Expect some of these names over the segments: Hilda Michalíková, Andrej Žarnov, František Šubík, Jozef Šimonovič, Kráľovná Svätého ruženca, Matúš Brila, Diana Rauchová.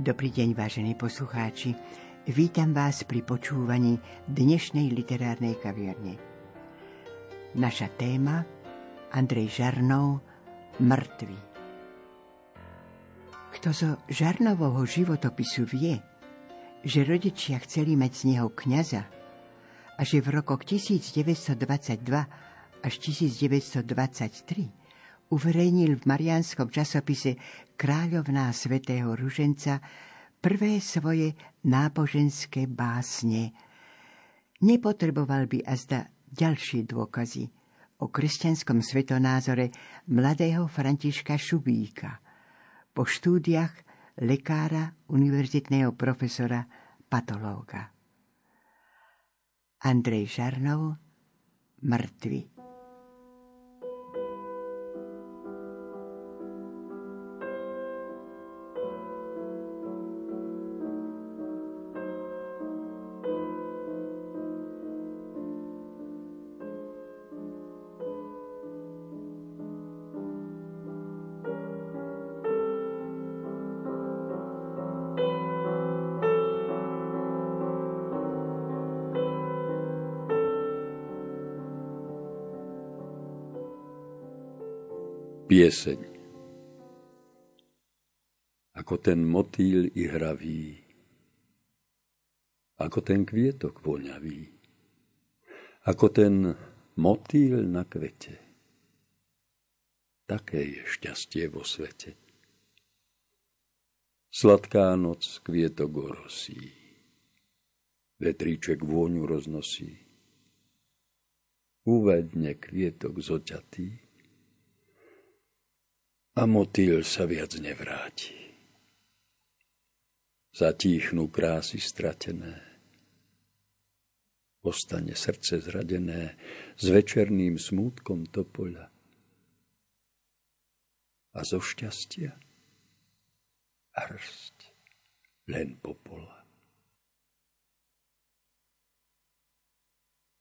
Dobrý deň, vážení poslucháči. Vítam vás pri počúvaní dnešnej literárnej kaviarne. Naša téma Andrej Žarnov, mŕtvy. Kto zo Žarnovho životopisu vie, že rodičia chceli mať z neho kňaza a že v rokoch 1922 až 1923 uverejnil v mariánskom časopise Kráľovná Svätého ruženca prvé svoje náboženské básne. Nepotreboval by azda ďalšie dôkazy o kresťanskom svetonázore mladého Františka Šubíka po štúdiách lekára, univerzitného profesora, patológa. Andrej Žarnov, mŕtvy. Pieseň. Ako ten motýl ihravý, ako ten kvietok voňavý, ako ten motýl na kvete, také je šťastie vo svete. Sladká noc kvietok orosí, vetríček vôňu roznosí, uvedne kvietok zoťatý, a motýl sa viac nevráti. Zatíchnú krásy stratené, ostane srdce zradené s večerným smútkom topoľa. A zo šťastia hrst len popola.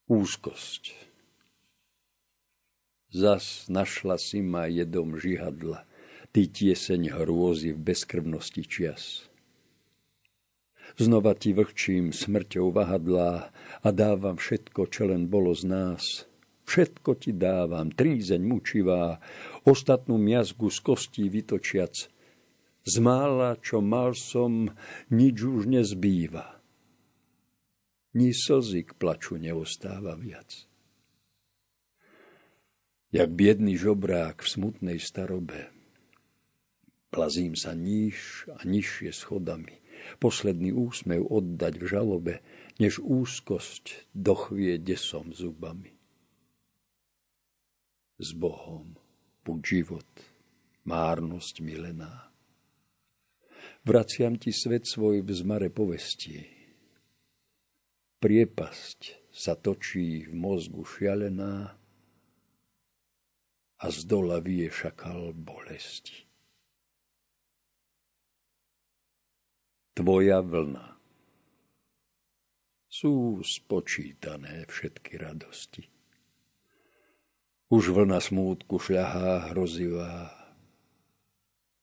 Úzkosť. Zas našla si ma jedom žihadla, ty tieseň hrôzy v bezkrvnosti čias. Znova ti vlhčím smrťou vahadlá a dávam všetko, čo len bolo z nás. Všetko ti dávam, trízeň mučivá, ostatnú miazgu z kostí vytočiac. Z mála, čo mal som, nič už nezbýva. Ni slzy k plaču neostáva viac. Jak biedný žobrák v smutnej starobe, plazím sa níž a nižšie schodami, posledný úsmev oddať v žalobe, než úzkosť dochvie desom zubami. S Bohom buď život, márnosť milená. Vraciam ti svet svoj v zmare povesti. Priepasť sa točí v mozgu šialená a zdola vie šakal bolesti. Tvoja vlna. Sú spočítané všetky radosti. Už vlna smútku šľahá hrozivá.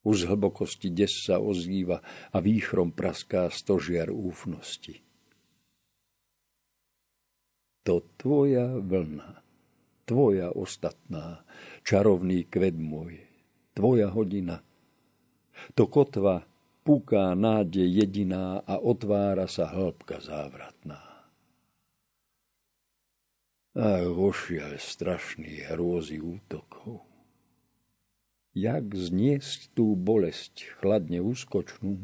Už z hlbokosti des sa ozýva a výchrom praská stožiar úfnosti. To tvoja vlna, tvoja ostatná, čarovný kvet môj, tvoja hodina. To kotva puká nádej jediná a otvára sa hĺbka závratná. Ach, ošiaľ strašný hrôzy útokov. Jak zniesť tú bolesť chladne úskočnú?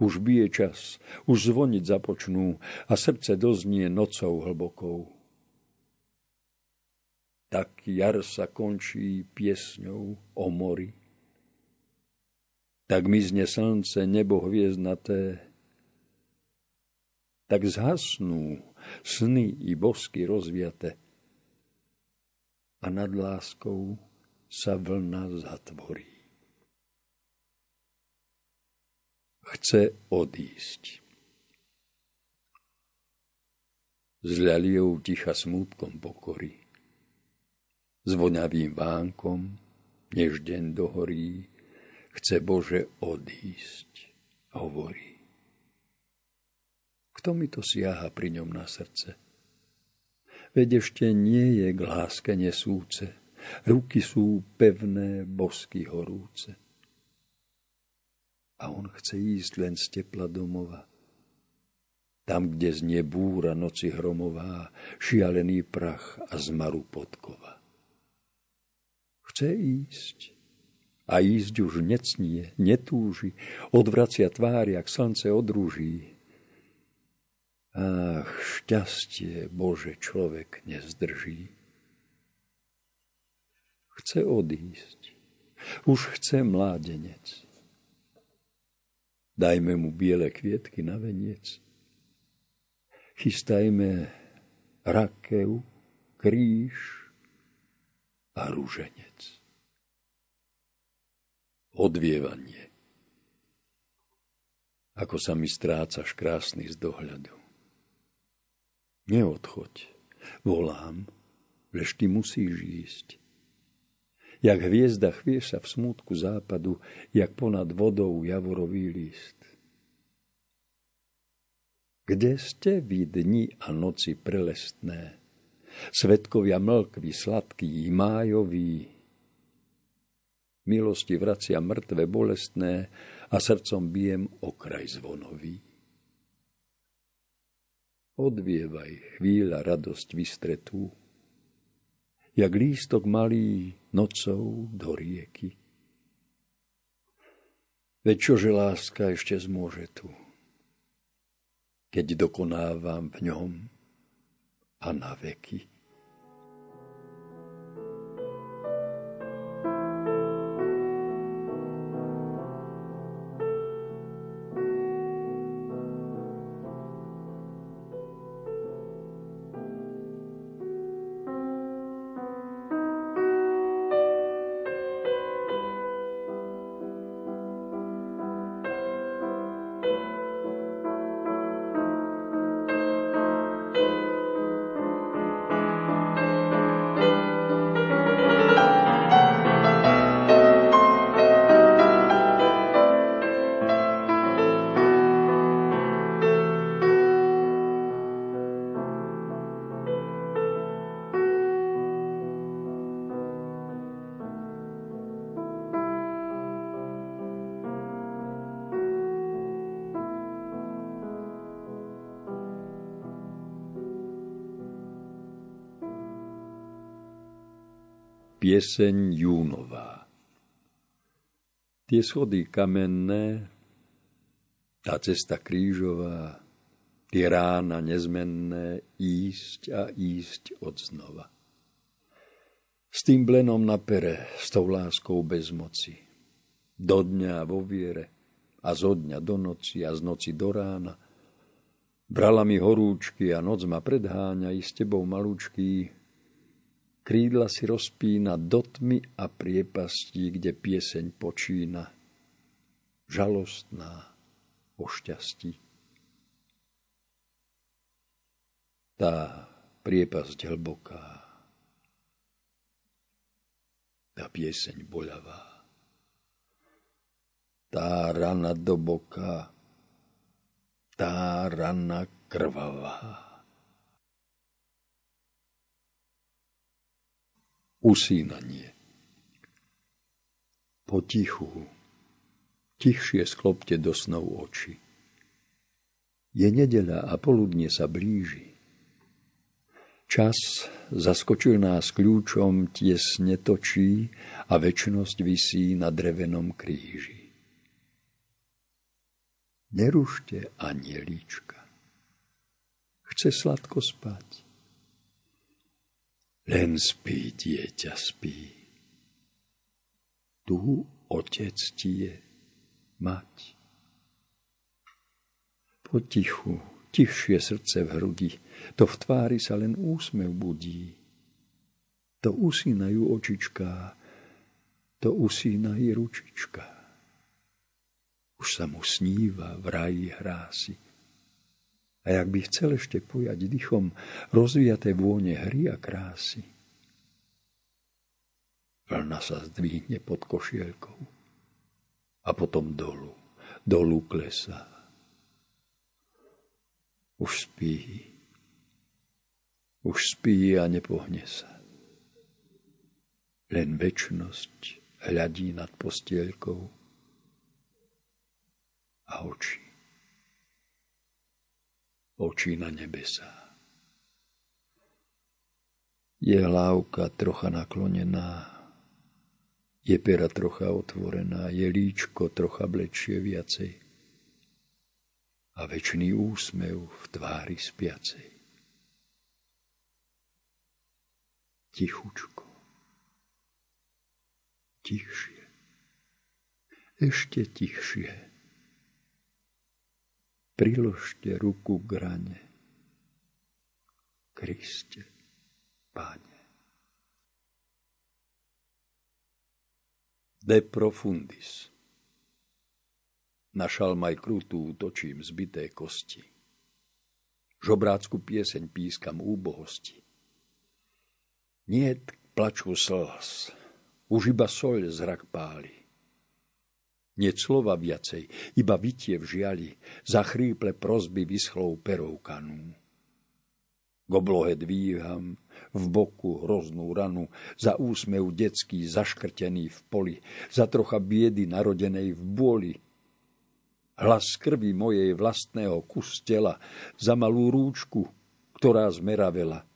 Už bije čas, už zvoniť započnú a srdce doznie nocou hlbokou. Tak jar sa končí piesňou o mori. Tak mizne slnce, nebo hviezdnaté, tak zhasnú sny i bosky rozviate a nad láskou sa vlna zatvorí. Chce odísť. S ľaliou ticha smútkom pokory, s voňavým vánkom, než deň dohorí, chce Bože odísť, hovorí. Kto mi to siaha pri ňom na srdce? Veď ešte nie je k láske nesúce, ruky sú pevné, bosky horúce. A on chce ísť len z tepla domova, tam, kde znie búra noci hromová, šialený prach a zmaru podkova. Chce ísť a ísť už necnie, netúži, odvracia tvár, jak slnce od rúží. Ach, šťastie, Bože, človek nezdrží. Chce odísť, už chce mládenec. Dajme mu biele kvietky na veniec. Chystajme rakev, kríž a ruženec. Odvievanie. Ako sa mi strácaš, krásny, z dohľadu. Neodchoď, volám, lež ty musíš ísť. Jak hviezda chvieša v smútku západu, jak ponad vodou javorový list. Kde ste vy dni a noci prelestné, svedkovia mlkví, sladkí, májoví? Milosti vracia mŕtve bolestné a srdcom bijem o kraj zvonový. Odvievaj, chvíľa radosť vystretú, jak lístok malý nocou do rieky. Veď čože láska ešte zmôže tu, keď dokonávam v ňom a na veky. Pieseň júnová. Tie schody kamenné, tá cesta krížová, tie rána nezmenné, ísť a ísť odznova. S tým blenom na pere, s tou láskou bez moci, do dňa vo viere a zo dňa do noci a z noci do rána. Brala mi horúčky a noc ma predháňa, i s tebou malúčky. Krídla si rozpína do tmy a priepastí, kde pieseň počína, žalostná o šťastí. Tá priepasť hlboká, tá pieseň boľavá, tá rana doboká, tá rana krvavá. Usínanie. Potichu, tichšie sklopte do snov oči. Je nedeľa a poludnie sa blíži. Čas zaskočil nás kľúčom, tiesne točí a večnosť visí na drevenom kríži. Nerušte anielíčka. Chce sladko spať. Len spí, dieťa, spí. Tu otec ti je, mať. Potichu, tichšie srdce v hrudi, to v tvári sa len úsmev budí. To usínajú očičká, to usína i ručička. Už sa mu sníva, v raji hrá si. A jak by chcel ešte pojať dychom rozviaté vône hry a krásy. Vlna sa zdvihne pod košielkou. a potom dolu. Dolu klesá. Už spí. Už spí a nepohne sa. Len večnosť hľadí nad postielkou a oči. Oči na nebesá. Je hlávka trocha naklonená, je pera trocha otvorená, je líčko trocha blečie viacej a večný úsmev v tvári spiacej. Tichučko, tichšie, ešte tichšie. Priložte ruku k rane, Kriste. Páne. De profundis. Na šalmaj krutú točím zbité kosti. Žobrácku pieseň pískam úbohosti. Niet plaču slz, už iba soľ zrak páli. Niet slova viacej, iba vytie v žiali, za chríple prosby vyschlou perou kanú. K oblohe dvíham v boku hroznú ranu, za úsmev detský zaškrtený v poli, za trocha biedy narodenej v bôli. Hlas krvi mojej vlastného kus tela, za malú rúčku, ktorá zmeravela.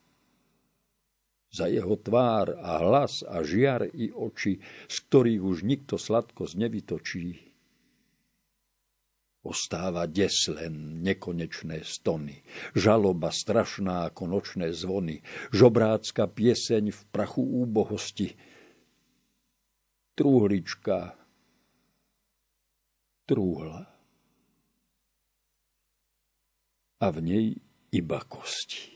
Za jeho tvár a hlas a žiar i oči, z ktorých už nikto sladkosť nevytočí. Ostáva des len nekonečné stony, žaloba strašná ako nočné zvony, žobrácka pieseň v prachu úbohosti. Trúhlička trúhla a v nej iba kosti.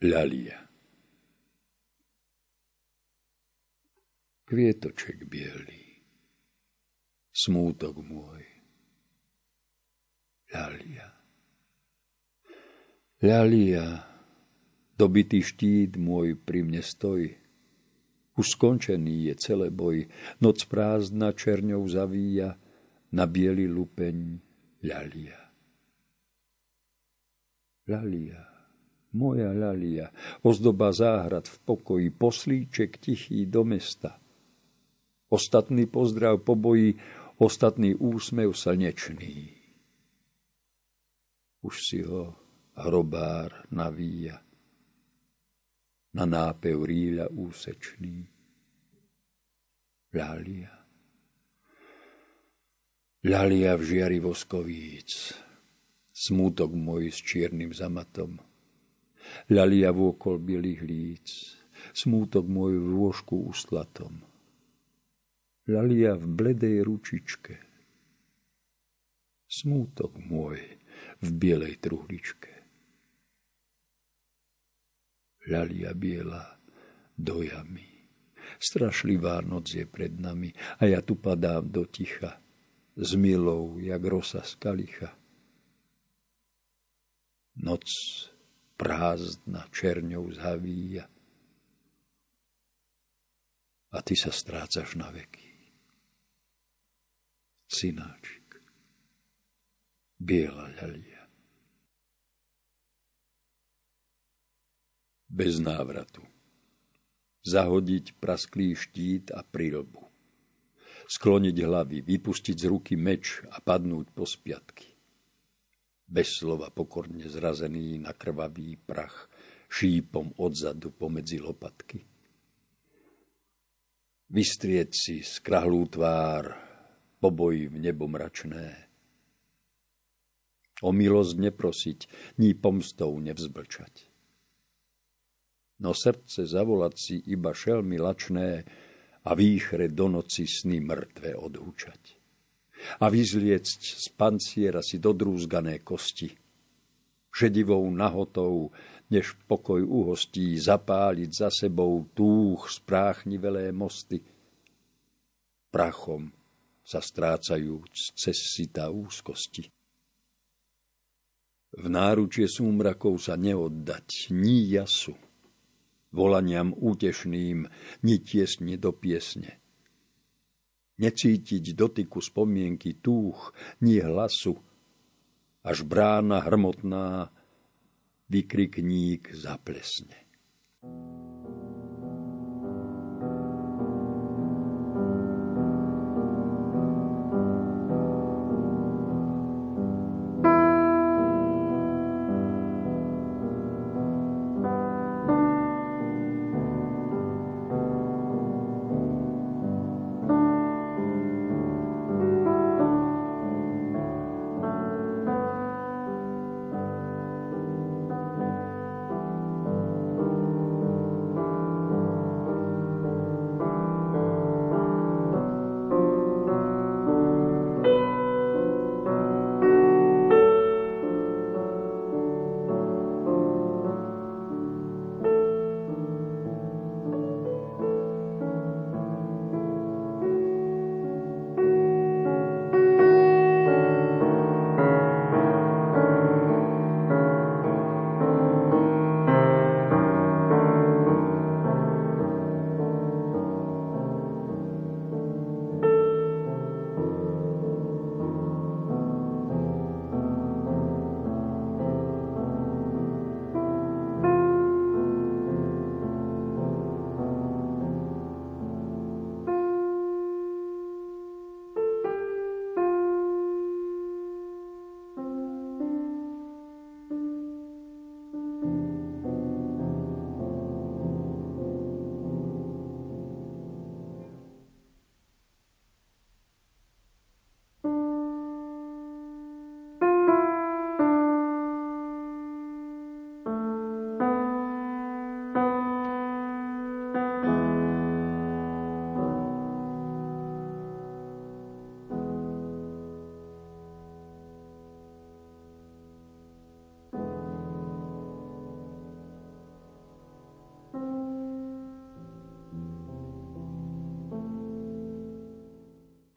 Ľalia. Kvietoček bielý, smútok môj, ľalia. Ľalia, dobitý štít môj pri mne stojí. Už skončený je celé boj, noc prázdna čerňou zavíja na biely lupeň ľalia. Ľalia, moja ľalia, ozdoba záhrad v pokoji, poslíček tichý do mesta. Ostatný pozdrav po boji, ostatný úsmev slnečný. Už si ho hrobár navíja, na nápev rýľa úsečný. Ľalia. Ľalia v žiari voskovíc, smútok môj s čiernym zamatom. Ľalia vôkol bielých líc, smútok môj v lôžku ústlatom. Ľalia v bledej ručičke, smútok môj v bielej truhličke. Ľalia biela do jamy, strašlivá noc je pred nami a ja tu padám do ticha, s milou jak rosa z kalicha. Noc prázdna čerňou zhavíja a ty sa strácaš na veky. Synáčik, biela ľalia. Bez návratu. Zahodiť prasklý štít a prilbu. Skloniť hlavy, vypustiť z ruky meč a padnúť po spiatky. Bez slova pokorne zrazený na krvavý prach, šípom odzadu pomedzi lopatky. Vystrieť si skrahlú tvár, poboj v nebo mračné. O milosť neprosiť, ní pomstou nevzblčať. No srdce zavolať si iba šelmy lačné a výchre do noci sny mŕtve odhúčať. A vyzliecť z panciera si dodrúzgané kosti. Šedivou nahotou, než pokoj uhostí, zapáliť za sebou túch spráchnivelé mosty. Prachom sa strácajúc cez sitá úzkosti. V náručie súmrakov sa neoddať, ní jasu, volaniam útešným, ni tiesne do piesne. Necítiť dotyku spomienky túch, ni hlasu, až brána hrmotná vykrikník zaplesne.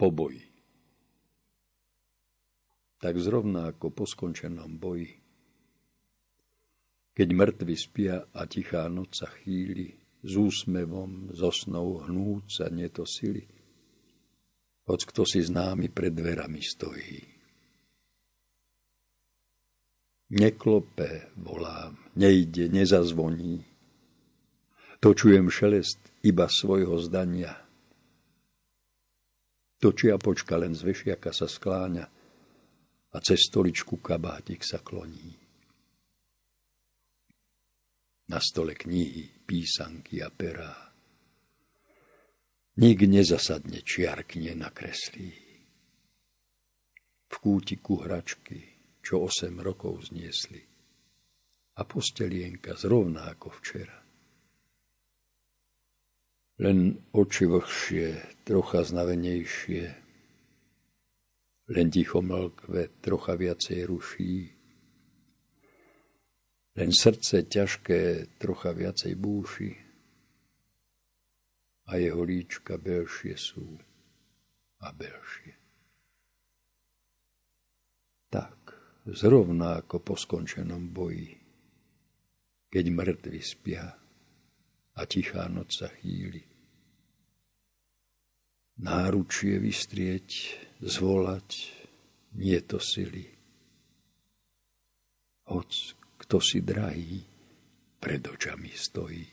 Poboj. Tak zrovna ako po skončenom boji, keď mŕtvi spia a tichá noc sa chýli, s úsmevom zo snov hnúca netosili, hoď kto si známy pred dverami stojí. Neklope, volám, nejde, nezazvoní, točujem šelest iba svojho zdania, točiapočka len z vešiaka sa skláňa a cez stoličku kabátik sa kloní. Na stole knihy, písanky a perá. Nik nezasadne čiarky nenakreslí. V kútiku hračky, čo 8 rokov zniesli. A postelienka zrovna ako včera. Len oči vlhšie, trocha znavenejšie, len ticho mlkve, trocha viacej ruší, len srdce ťažké, trocha viacej búši a jeho líčka belšie sú a belšie. Tak, zrovna ako po skončenom boji, keď mŕtvi spia a tichá noc sa chýli. Náručie vystrieť, zvolať, nie to sily. Hoc, kto si drahý, pred očami stojí.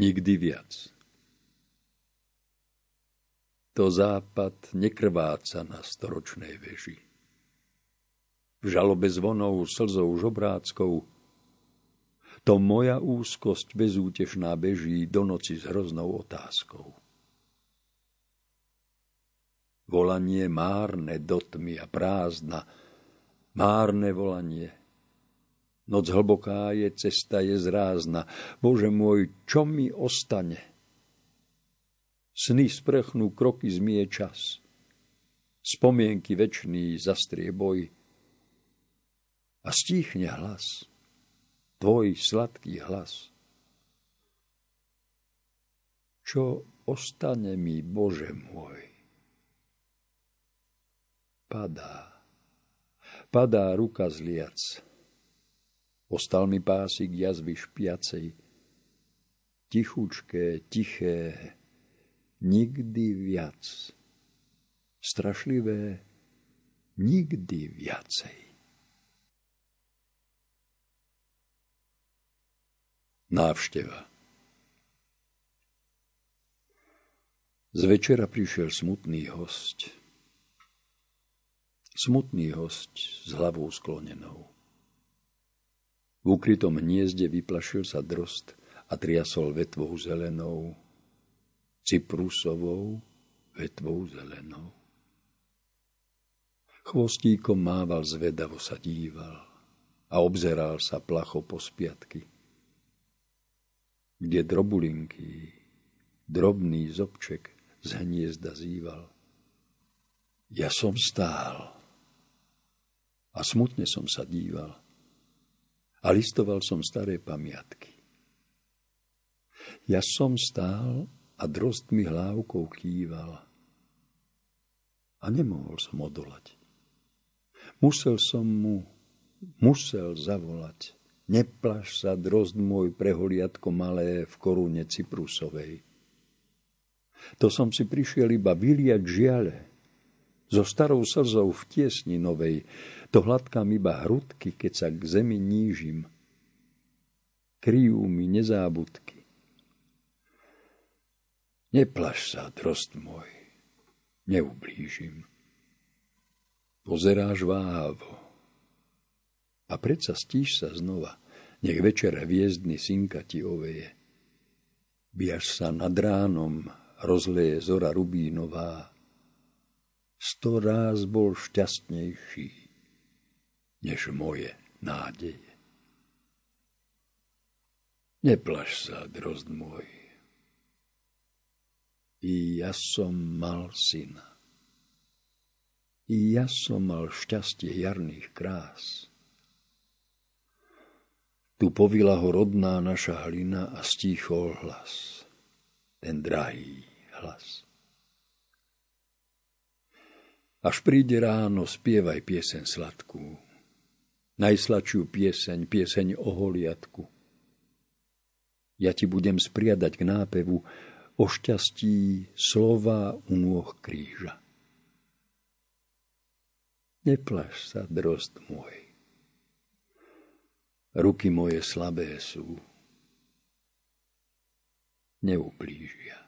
Nikdy viac. To západ nekrváca na storočnej veži. V žalobe zvonov, slzou žobráckou to moja úzkosť bezútešná beží do noci s hroznou otázkou. Volanie márne do tmy a prázdna, márne volanie. Noc hlboká je, cesta je zrázna, Bože môj, čo mi ostane? Sny sprchnú, kroky zmije čas, spomienky večný zastrie boj a stíchne hlas. Tvoj sladký hlas. Čo ostane mi, Bože môj? Padá ruka z liac. Ostal mi pásik jazvy špiacej, tichučké, tiché, nikdy viac. Strašlivé, nikdy viacej. Návšteva. Z večera prišiel smutný hosť. Smutný hosť s hlavou sklonenou. V ukrytom hniezde vyplašil sa drost a triasol vetvou zelenou, cyprusovou vetvou zelenou. Chvostíkom mával, zvedavo sa díval a obzeral sa placho po spiatky. Kde drobulinký, drobný zobček z hniezda zýval. Ja som stál a smutne som sa díval a listoval som staré pamiatky. Ja som stál a drost mi hlávkou kýval a nemohol som odolať. Musel zavolať. Neplaš sa, drozd môj, preholiatko malé v korune cyprusovej. To som si prišiel iba vyliať žiale, so starou slzou v tiesni novej, to hladkám iba hrudky, keď sa k zemi nížim. Kryjú mi nezábudky. Neplaš sa, drozd môj, neublížim. Pozeráš váhavo. A predsa stíš sa znova, nech večer hviezdny synka ti oveje. Biaš sa nad ránom, rozleje zora rubínová. 100 ráz bol šťastnejší, než moje nádeje. Neplaš sa, drozd môj. I ja som mal syna. I ja som mal šťastie jarných krás. Tu povila ho rodná naša hlina a stíchol hlas, ten drahý hlas. Až príde ráno, spievaj pieseň sladkú, najsladšiu pieseň, pieseň o holiatku. Ja ti budem spriadať k nápevu o šťastí slova u nôh kríža. Neplaš sa, drozd môj. Ruky moje slabé sú, neublížia.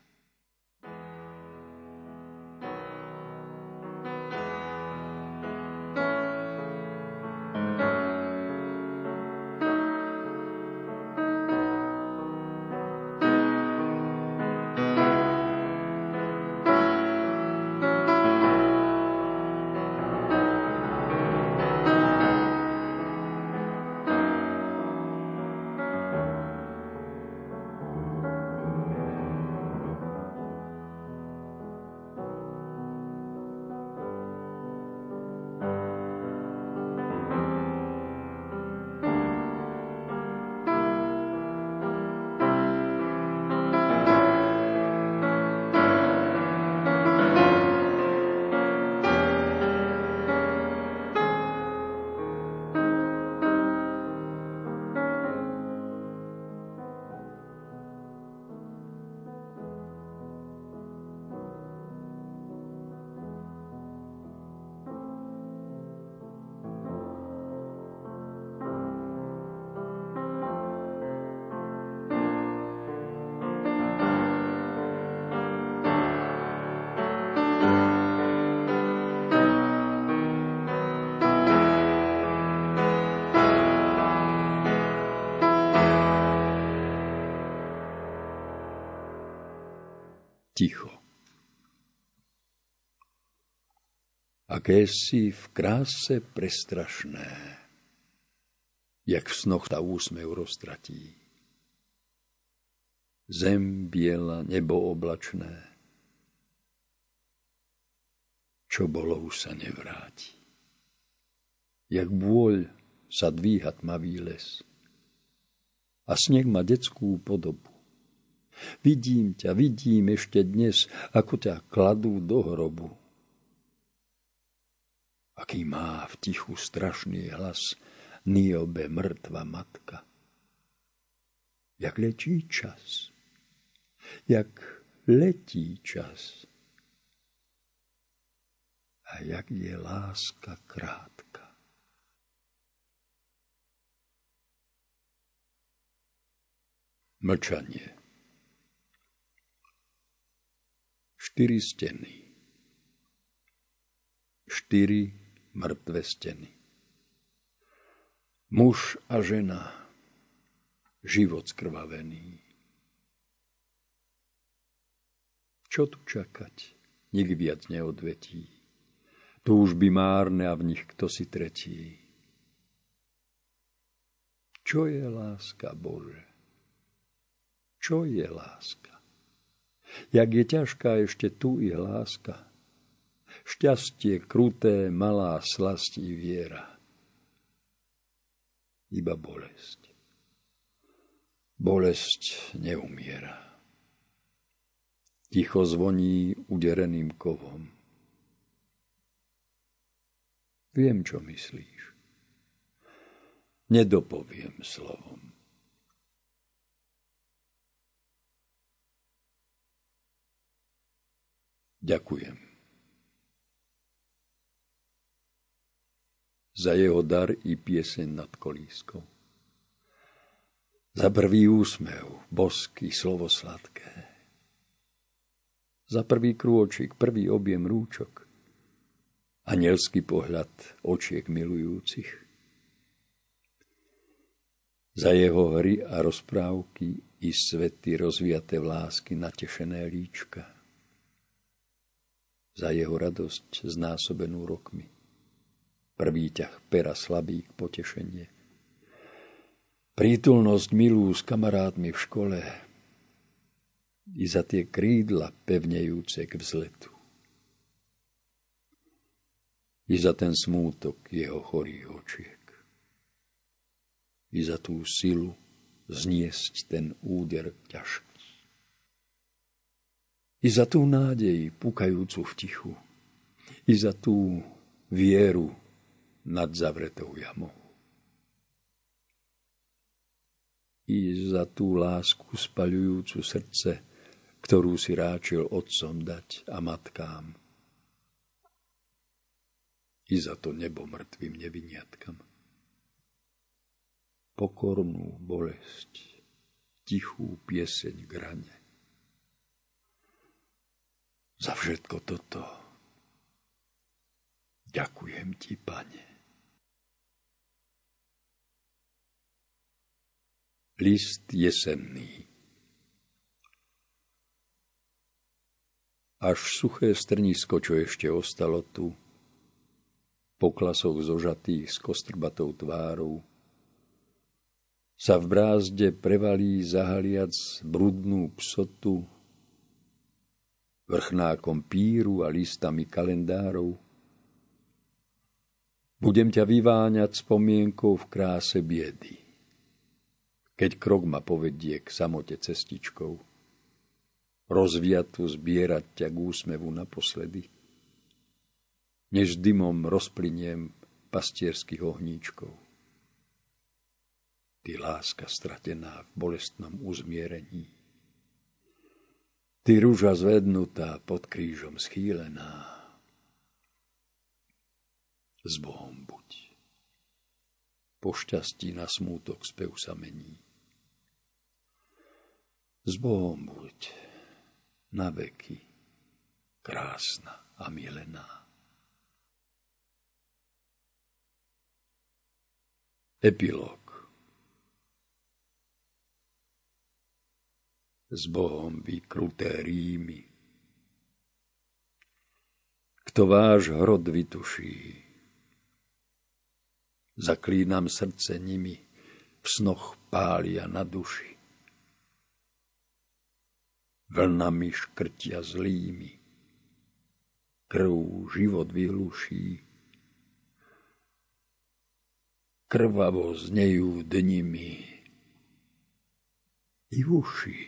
Ticho. Aké si v kráse prestrašné, jak v snoch tá úsmev roztratí. Zem biela, nebo oblačné, čo bolo už sa nevráti. Jak bôľ sa dvíha tmavý les a sneh má detskú podobu. Vidím ťa, vidím ešte dnes, ako ťa kladú do hrobu. Aký má v tichu strašný hlas Niobe, mŕtva matka. Jak letí čas. A jak je láska krátka. Mlčanie. Štyri steny. Štyri mŕtve steny. Muž a žena. Život skrvavený. Čo tu čakať? Nik viac neodvetí. Túžby márne a v nich kto si tretí. Čo je láska, Bože? Čo je láska? Jak je ťažká ešte tu i láska. Šťastie kruté, malá slasť i viera. Iba bolesť. Bolesť neumiera. Ticho zvoní udereným kovom. Viem, čo myslíš. Nedopoviem slovom. Ďakujem za jeho dar i pieseň nad kolískou. Za prvý úsmev, bosk i slovo sladké. Za prvý krôčik, prvý objem rúčok. Anielský pohľad očiek milujúcich. Za jeho hry a rozprávky i svety rozviate vlásky natešené líčka. Za jeho radosť znásobenú rokmi. Prvý ťah pera slabík potešenie. Prítulnosť milú s kamarátmi v škole. I za tie krídla pevnejúce k vzletu. I za ten smútok jeho chorých očiek. I za tú silu zniesť ten úder ťažký. I za tú nádej, pukajúcu v tichu. I za tú vieru nad zavretou jamou. I za tú lásku spaľujúcu srdce, ktorú si ráčil otcom dať a matkám. I za to nebo mŕtvým neviniatkam. Pokornú bolesť, tichú pieseň grane. Za všetko toto ďakujem ti, Pane. List jesenný. Až suché strnisko, čo ešte ostalo tu, poklasov zožatých s kostrbatou tvárou, sa v brázde prevalí zahaliac brudnú psotu, vrchnákom píru a listami kalendárov. Budem ťa vyváňať spomienkou v kráse biedy, keď krok ma povedie k samote cestičkou, rozviatu zbierať ťa k úsmevu naposledy, než dymom rozplyniem pastierských ohníčkov. Ty láska stratená v bolestnom uzmierení, ty ruža zvednutá pod krížom schýlená. S Bohom buď. Po šťastí na smútok spev sa mení. S Bohom buď. Na veky. Krásna a milená. Epilóg. S Bohom vy kruté Rímy. Kto váš hrod vytuší, zaklínam srdce nimi, v snoch pália na duši. Vlnami škrtia zlými, krv život vyhluší. Krvavo znejú dnimi i v uši.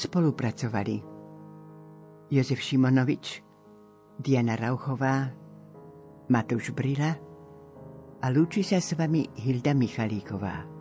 spolupracovali Jozef Šimonovič, Diana Rauchová, Matúš Brila a lúči sa s vami Hilda Michalíková.